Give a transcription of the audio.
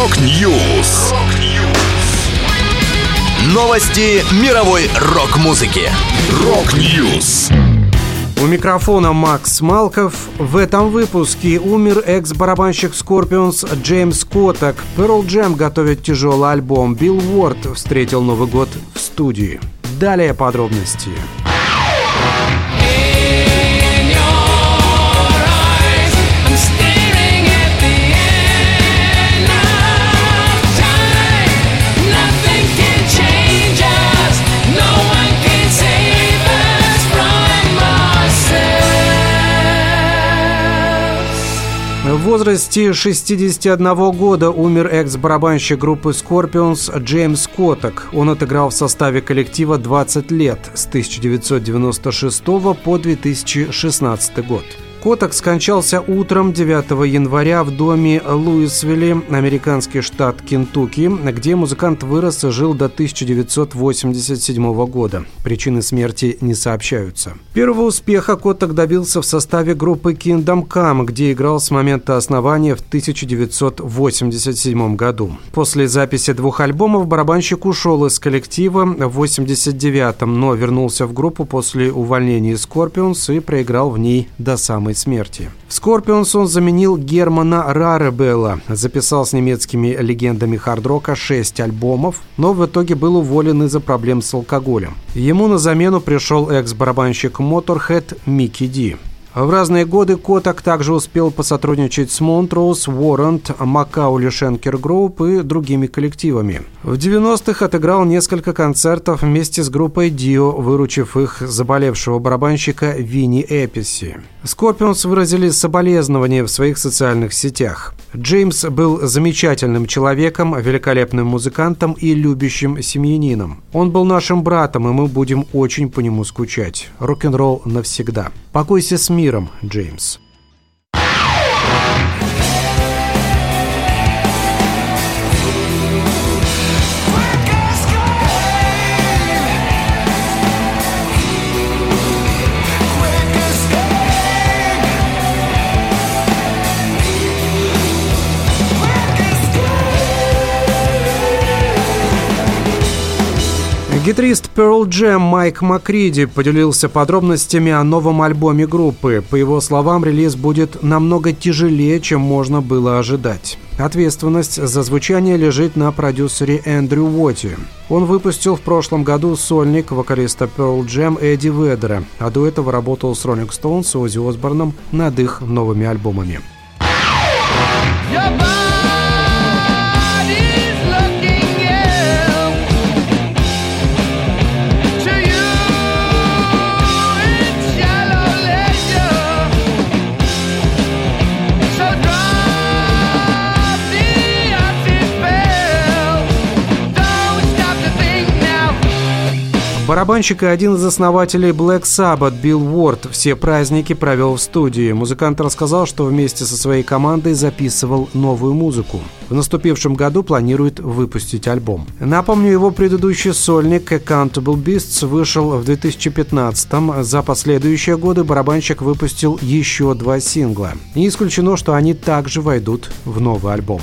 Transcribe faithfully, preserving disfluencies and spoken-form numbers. Rock News. Новости мировой рок-музыки. Rock News. У микрофона Макс Малков. В этом выпуске умер экс-барабанщик Scorpions Джеймс Коттак. Pearl Jam готовит тяжелый альбом. Bill Ward встретил Новый год в студии. Далее подробности. В возрасте шестидесяти одного года умер экс-барабанщик группы Scorpions Джеймс Коттак. Он отыграл в составе коллектива двадцать лет, с тысяча девятьсот девяносто шестого по две тысячи шестнадцатый год. Коттак скончался утром девятого января в доме Луисвилле, американский штат Кентукки, где музыкант вырос и жил до тысяча девятьсот восемьдесят седьмого года. Причины смерти не сообщаются. Первого успеха Коттак добился в составе группы Kingdom Come, где играл с момента основания в тысяча девятьсот восемьдесят седьмом году. После записи двух альбомов барабанщик ушел из коллектива в восемьдесят девятом, но вернулся в группу после увольнения из Scorpions и проиграл в ней до самой смерти. В Scorpions он заменил Германа Раребелла, записал с немецкими легендами хард-рока шесть альбомов, но в итоге был уволен из-за проблем с алкоголем. Ему на замену пришел экс-барабанщик Motorhead Микки Ди. В разные годы Коттак также успел посотрудничать с Монтроуз, Уоррент, Макаули Шенкер Групп и другими коллективами. В девяностых отыграл несколько концертов вместе с группой Дио, выручив их заболевшего барабанщика Винни Эписи. Scorpions выразили соболезнования в своих социальных сетях. Джеймс был замечательным человеком, великолепным музыкантом и любящим семьянином. Он был нашим братом, и мы будем очень по нему скучать. Рок-н-ролл навсегда. Покойся с миром. Миром, Джеймс. Гитарист Pearl Jam Майк Макриди поделился подробностями о новом альбоме группы. По его словам, релиз будет намного тяжелее, чем можно было ожидать. Ответственность за звучание лежит на продюсере Эндрю Уотти. Он выпустил в прошлом году сольник вокалиста Pearl Jam Эдди Веддера, а до этого работал с Rolling Stones и Оззи Осборном над их новыми альбомами. Барабанщик и один из основателей Black Sabbath Bill Ward все праздники провел в студии. Музыкант рассказал, что вместе со своей командой записывал новую музыку. В наступившем году планирует выпустить альбом. Напомню, его предыдущий сольник Accountable Beasts вышел в две тысячи пятнадцатом. За последующие годы барабанщик выпустил еще два сингла. Не исключено, что они также войдут в новый альбом.